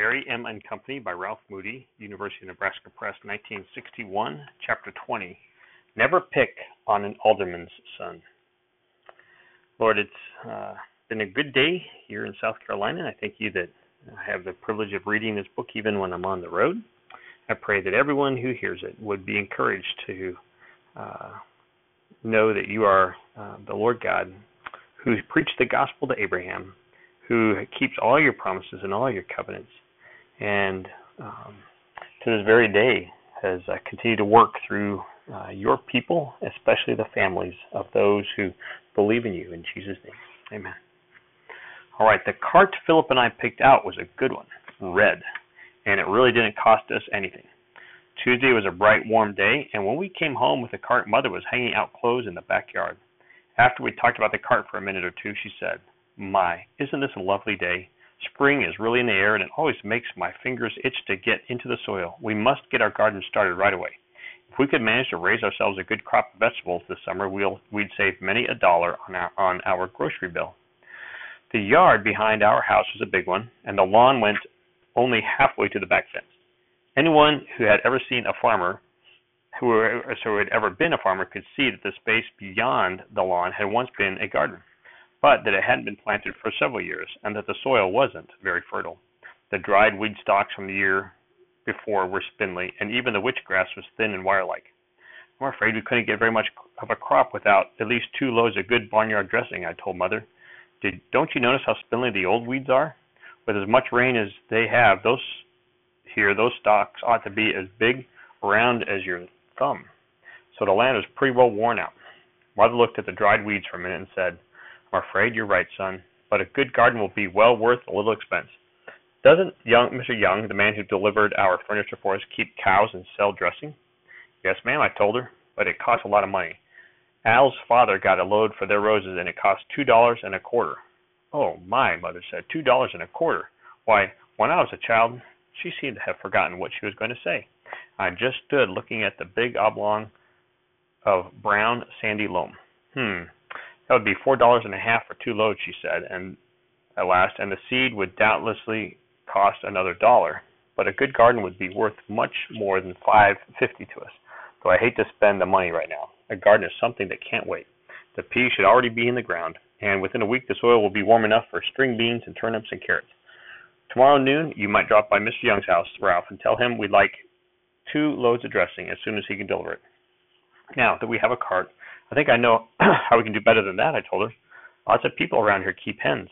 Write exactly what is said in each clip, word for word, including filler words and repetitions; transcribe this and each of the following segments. Mary M. and Company by Ralph Moody, University of Nebraska Press, nineteen sixty-one, Chapter twenty. Never pick on an alderman's son. Lord, it's uh, been a good day here in South Carolina. I thank you that I have the privilege of reading this book even when I'm on the road. I pray that everyone who hears it would be encouraged to uh, know that you are uh, the Lord God who preached the gospel to Abraham, who keeps all your promises and all your covenants, and um, to this very day has uh, continued to work through uh, your people, especially the families of those who believe in you. In Jesus' name, amen. All right, the cart Philip and I picked out was a good one, red, and it really didn't cost us anything. Tuesday was a bright, warm day, and when we came home with the cart, Mother was hanging out clothes in the backyard. After we talked about the cart for a minute or two, she said, "My, isn't this a lovely day? Spring is really in the air, and it always makes my fingers itch to get into the soil. We must get our garden started right away. If we could manage to raise ourselves a good crop of vegetables this summer, we'll, we'd save many a dollar on our, on our grocery bill." The yard behind our house was a big one, and the lawn went only halfway to the back fence. Anyone who had ever seen a farmer, who had ever been a farmer, could see that the space beyond the lawn had once been a garden, but that it hadn't been planted for several years, and that the soil wasn't very fertile. The dried weed stalks from the year before were spindly, and even the witch grass was thin and wire-like. I'm afraid we couldn't get very much of a crop without at least two loads of good barnyard dressing, I told Mother. Did, don't you notice how spindly the old weeds are? With as much rain as they have, those here, those stalks ought to be as big round as your thumb. So the land was pretty well worn out. Mother looked at the dried weeds for a minute and said, "I'm afraid you're right, son, but a good garden will be well worth a little expense. Doesn't young, Mister Young, the man who delivered our furniture for us, keep cows and sell dressing?" "Yes, ma'am," I told her, "but it costs a lot of money. Al's father got a load for their roses, and it cost two dollars and a quarter. "Oh, my," Mother said, two dollars and a quarter. Why, when I was a child, she seemed to have forgotten what she was going to say. I just stood looking at the big oblong of brown, sandy loam. Hmm. That would be four dollars and a half for two loads, she said, and at last, and the seed would doubtlessly cost another dollar, but a good garden would be worth much more than five fifty to us, though I hate to spend the money right now. A garden is something that can't wait. The peas should already be in the ground, and within a week the soil will be warm enough for string beans and turnips and carrots. Tomorrow noon you might drop by Mister Young's house, Ralph, and tell him we'd like two loads of dressing as soon as he can deliver it. Now that we have a cart, I think I know how we can do better than that," I told her. "Lots of people around here keep hens,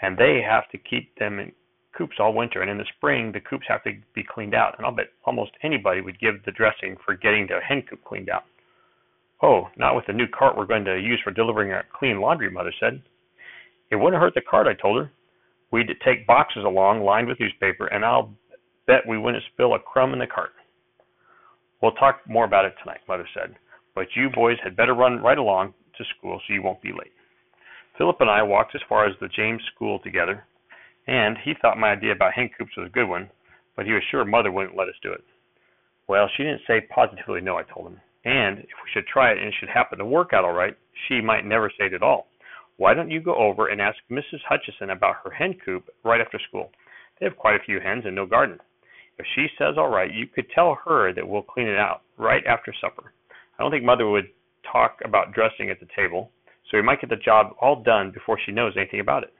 and they have to keep them in coops all winter, and in the spring the coops have to be cleaned out, and I'll bet almost anybody would give the dressing for getting the hen coop cleaned out." "Oh, not with the new cart we're going to use for delivering our clean laundry," Mother said. "It wouldn't hurt the cart," I told her. "We'd take boxes along lined with newspaper, and I'll bet we wouldn't spill a crumb in the cart." "We'll talk more about it tonight," Mother said. "But you boys had better run right along to school so you won't be late." Philip and I walked as far as the James School together, and he thought my idea about hen coops was a good one, but he was sure Mother wouldn't let us do it. Well, she didn't say positively no, I told him, and if we should try it and it should happen to work out all right, she might never say it at all. "Why don't you go over and ask Missus Hutchison about her hen coop right after school? They have quite a few hens and no garden. If she says all right, you could tell her that we'll clean it out right after supper. I don't think Mother would talk about dressing at the table, so we might get the job all done before she knows anything about it."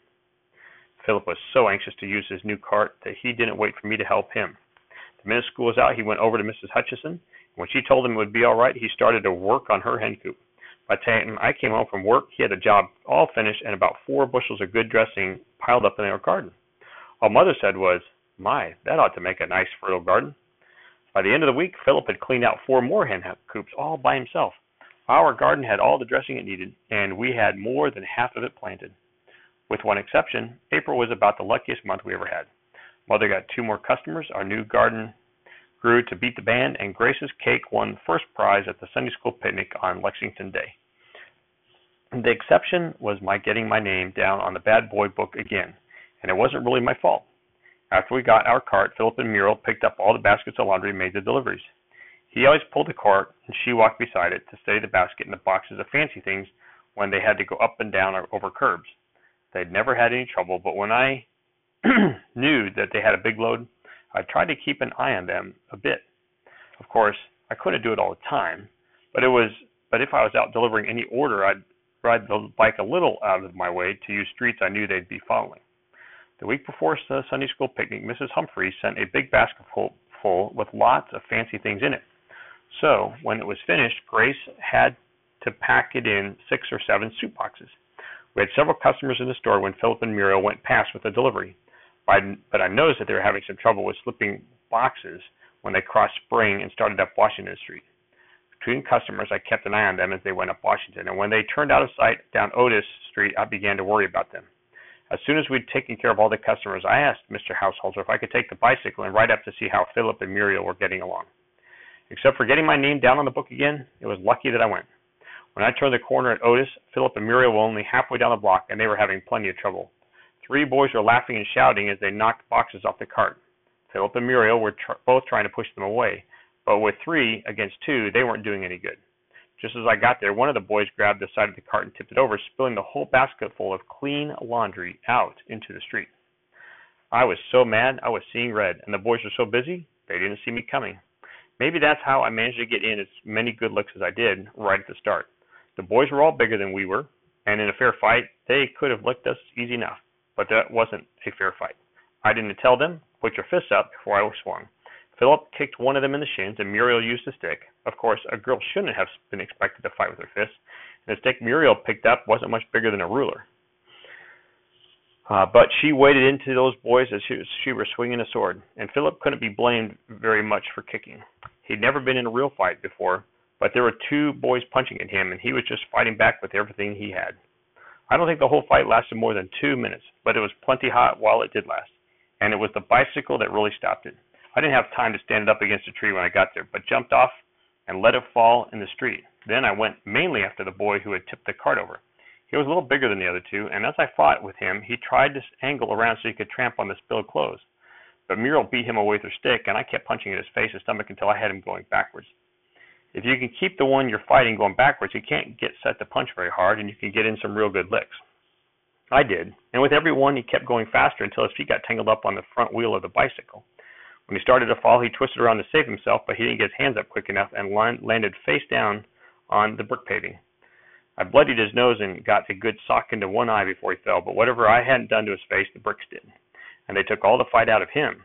Philip was so anxious to use his new cart that he didn't wait for me to help him. The minute school was out, he went over to Missus Hutchison, and when she told him it would be all right, he started to work on her hen coop. By the time I came home from work, he had the job all finished and about four bushels of good dressing piled up in our garden. All Mother said was, "My, that ought to make a nice fertile garden." By the end of the week, Philip had cleaned out four more hen coops all by himself. Our garden had all the dressing it needed, and we had more than half of it planted. With one exception, April was about the luckiest month we ever had. Mother got two more customers, our new garden grew to beat the band, and Grace's cake won the first prize at the Sunday school picnic on Lexington Day. The exception was my getting my name down on the bad boy book again, and it wasn't really my fault. After we got our cart, Philip and Muriel picked up all the baskets of laundry and made the deliveries. He always pulled the cart, and she walked beside it to steady the basket and the boxes of fancy things when they had to go up and down over curbs. They'd never had any trouble, but when I knew that they had a big load, I tried to keep an eye on them a bit. Of course, I couldn't do it all the time, but it was. But if I was out delivering any order, I'd ride the bike a little out of my way to use streets I knew they'd be following. The week before the Sunday school picnic, Missus Humphrey sent a big basket full with lots of fancy things in it. So when it was finished, Grace had to pack it in six or seven soup boxes. We had several customers in the store when Philip and Muriel went past with the delivery, but I noticed that they were having some trouble with slipping boxes when they crossed Spring and started up Washington Street. Between customers, I kept an eye on them as they went up Washington, and when they turned out of sight down Otis Street, I began to worry about them. As soon as we'd taken care of all the customers, I asked Mister Householder if I could take the bicycle and ride up to see how Philip and Muriel were getting along. Except for getting my name down on the book again, it was lucky that I went. When I turned the corner at Otis, Philip and Muriel were only halfway down the block, and they were having plenty of trouble. Three boys were laughing and shouting as they knocked boxes off the cart. Philip and Muriel were tr- both trying to push them away, but with three against two, they weren't doing any good. Just as I got there, one of the boys grabbed the side of the cart and tipped it over, spilling the whole basketful of clean laundry out into the street. I was so mad I was seeing red, and the boys were so busy they didn't see me coming. Maybe that's how I managed to get in as many good looks as I did right at the start. The boys were all bigger than we were, and in a fair fight, they could have licked us easy enough, but that wasn't a fair fight. I didn't tell them, put your fists up before I swung. Philip kicked one of them in the shins, and Muriel used a stick. Of course, a girl shouldn't have been expected to fight with her fists, and the stick Muriel picked up wasn't much bigger than a ruler. Uh, but she waded into those boys as she, she were swinging a sword, and Philip couldn't be blamed very much for kicking. He'd never been in a real fight before, but there were two boys punching at him, and he was just fighting back with everything he had. I don't think the whole fight lasted more than two minutes, but it was plenty hot while it did last, and it was the bicycle that really stopped it. I didn't have time to stand up against a tree when I got there, but jumped off and let it fall in the street. Then I went mainly after the boy who had tipped the cart over. He was a little bigger than the other two, and as I fought with him, he tried to angle around so he could tramp on the spilled clothes. But Muriel beat him away with her stick, and I kept punching at his face and stomach until I had him going backwards. If you can keep the one you're fighting going backwards, you can't get set to punch very hard, and you can get in some real good licks. I did, and with every one, he kept going faster until his feet got tangled up on the front wheel of the bicycle. When he started to fall, he twisted around to save himself, but he didn't get his hands up quick enough and landed face down on the brick paving. I bloodied his nose and got a good sock into one eye before he fell, but whatever I hadn't done to his face, the bricks did, and they took all the fight out of him.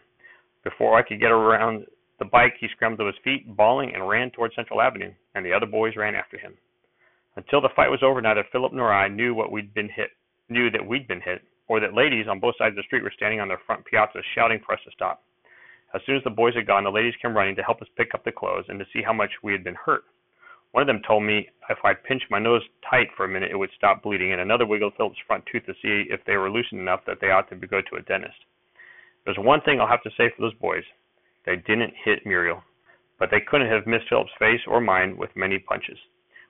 Before I could get around the bike, he scrambled to his feet, bawling, and ran toward Central Avenue, and the other boys ran after him. Until the fight was over, neither Philip nor I knew what we'd been hit, knew that we'd been hit, or that ladies on both sides of the street were standing on their front piazzas shouting for us to stop. As soon as the boys had gone, the ladies came running to help us pick up the clothes and to see how much we had been hurt. One of them told me if I pinched my nose tight for a minute, it would stop bleeding, and another wiggled Philip's front tooth to see if they were loosened enough that they ought to go to a dentist. There's one thing I'll have to say for those boys. They didn't hit Muriel, but they couldn't have missed Philip's face or mine with many punches.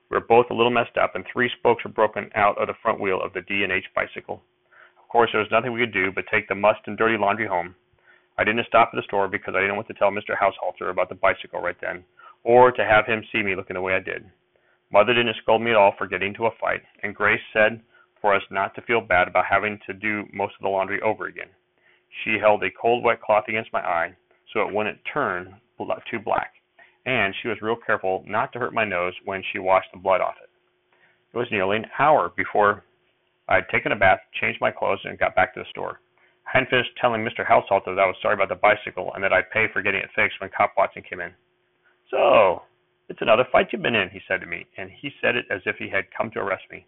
We were both a little messed up, and three spokes were broken out of the front wheel of the D and H bicycle. Of course, there was nothing we could do but take the mussed and dirty laundry home. I didn't stop at the store because I didn't want to tell Mister Househalter about the bicycle right then, or to have him see me looking the way I did. Mother didn't scold me at all for getting into a fight, and Grace said for us not to feel bad about having to do most of the laundry over again. She held a cold, wet cloth against my eye so it wouldn't turn too black, and she was real careful not to hurt my nose when she washed the blood off it. It was nearly an hour before I had taken a bath, changed my clothes, and got back to the store. I hadn't finished telling Mister Househalter that I was sorry about the bicycle and that I'd pay for getting it fixed when Cop Watson came in. So, it's another fight you've been in, he said to me, and he said it as if he had come to arrest me.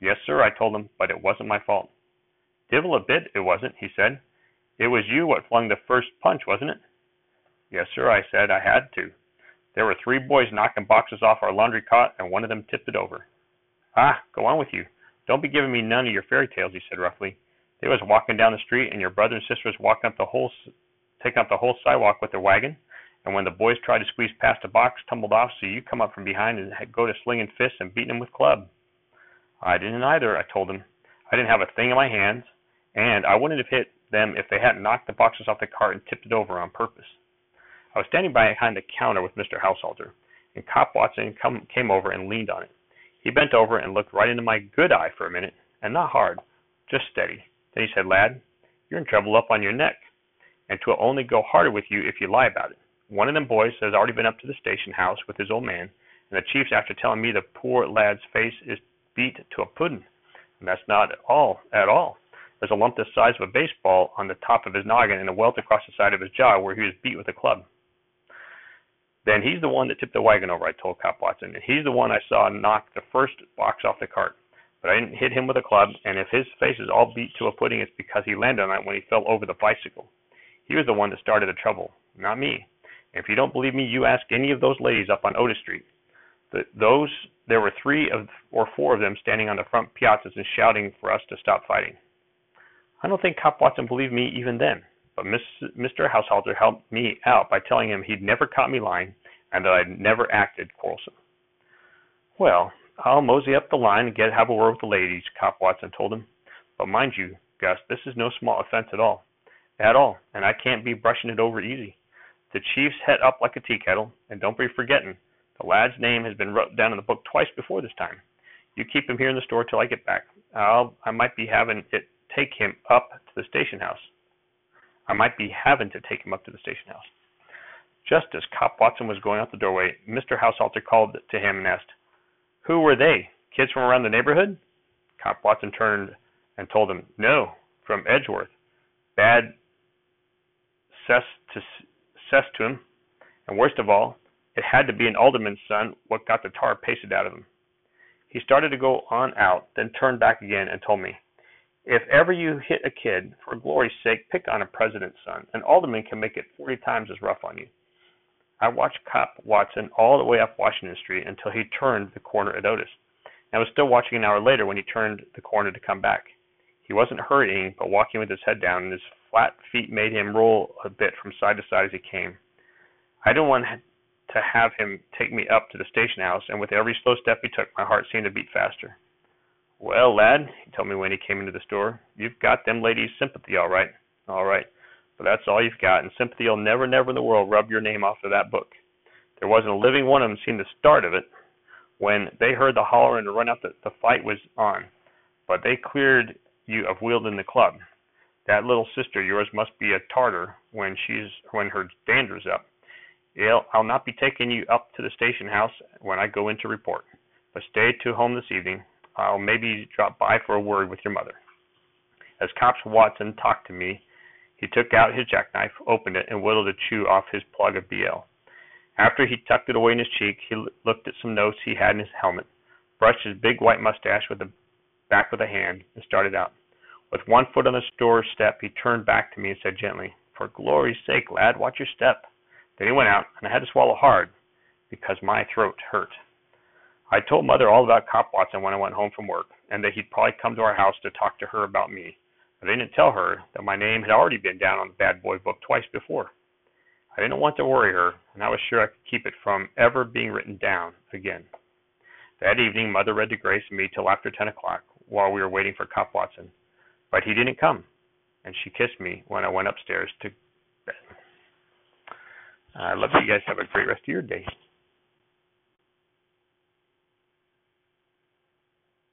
Yes, sir, I told him, but it wasn't my fault. Divil a bit, it wasn't, he said. It was you what flung the first punch, wasn't it? Yes, sir, I said, I had to. There were three boys knocking boxes off our laundry cot, and one of them tipped it over. Ah, go on with you. Don't be giving me none of your fairy tales, he said roughly. They was walking down the street, and your brother and sister was walking up the whole, taking up the whole sidewalk with their wagon. And when the boys tried to squeeze past a box, tumbled off, so you come up from behind and go to slinging fists and beating them with club. I didn't either, I told him. I didn't have a thing in my hands, and I wouldn't have hit them if they hadn't knocked the boxes off the cart and tipped it over on purpose. I was standing behind the counter with Mister Househalter, and Cop Watson come, came over and leaned on it. He bent over and looked right into my good eye for a minute, and not hard, just steady. Then he said, lad, you're in trouble up on your neck, and 'twill only go harder with you if you lie about it. One of them boys has already been up to the station house with his old man, and the chief's after telling me the poor lad's face is beat to a puddin', and that's not at all, at all. There's a lump the size of a baseball on the top of his noggin and a welt across the side of his jaw where he was beat with a club. Then he's the one that tipped the wagon over, I told Cop Watson, and he's the one I saw knock the first box off the cart. But I didn't hit him with a club, and if his face is all beat to a pudding, it's because he landed on it when he fell over the bicycle. He was the one that started the trouble, not me. If you don't believe me, you ask any of those ladies up on Otis Street. The, those, there were three of, or four of them standing on the front piazzas and shouting for us to stop fighting. I don't think Cop Watson believed me even then, but Mister Householder helped me out by telling him he'd never caught me lying and that I'd never acted quarrelsome. Well, I'll mosey up the line and get have a word with the ladies, Cop Watson told him. But mind you, Gus, this is no small offense at all, at all, and I can't be brushing it over easy. The chief's head up like a tea kettle, and don't be forgetting, the lad's name has been wrote down in the book twice before this time. You keep him here in the store till I get back. I'll, I might be having it take him up to the station house. I might be having to take him up to the station house. Just as Cop Watson was going out the doorway, Mister Householder called to him and asked, "Who were they? Kids from around the neighborhood?" Cop Watson turned and told him, "No, from Edgeworth. Bad cess to cess to him, and worst of all, it had to be an alderman's son what got the tar pasted out of him." He started to go on out, then turned back again and told me, "If ever you hit a kid, for glory's sake, pick on a president's son. An alderman can make it forty times as rough on you." I watched Cop Watson all the way up Washington Street until he turned the corner at Otis, and I was still watching an hour later when he turned the corner to come back. He wasn't hurrying, but walking with his head down, and his flat feet made him roll a bit from side to side as he came. I didn't want to have him take me up to the station house, and with every slow step he took, my heart seemed to beat faster. "Well, lad," he told me when he came into the store, "you've got them ladies' sympathy, all right, all right. But that's all you've got, and sympathy'll never, never in the world rub your name off of that book. There wasn't a living one of them seen the start of it when they heard the holler and the run out that the fight was on, but they cleared you of wielding the club. That little sister of yours must be a tartar when she's when her danger's up. I'll, I'll not be taking you up to the station house when I go in to report, but stay to home this evening. I'll maybe drop by for a word with your mother." As Cop Watson talked to me, he took out his jackknife, opened it, and whittled a chew off his plug of B L. After he tucked it away in his cheek, he looked at some notes he had in his helmet, brushed his big white mustache with the back of the hand, and started out. With one foot on the store step, he turned back to me and said gently, "For glory's sake, lad, watch your step." Then he went out, and I had to swallow hard because my throat hurt. I told Mother all about Cop Watson when I went home from work, and that he'd probably come to our house to talk to her about me. But I didn't tell her that my name had already been down on the bad boy book twice before. I didn't want to worry her, and I was sure I could keep it from ever being written down again. That evening, Mother read to Grace and me till after ten o'clock while we were waiting for Cop Watson. But he didn't come, and she kissed me when I went upstairs to bed. I love that you guys have a great rest of your day.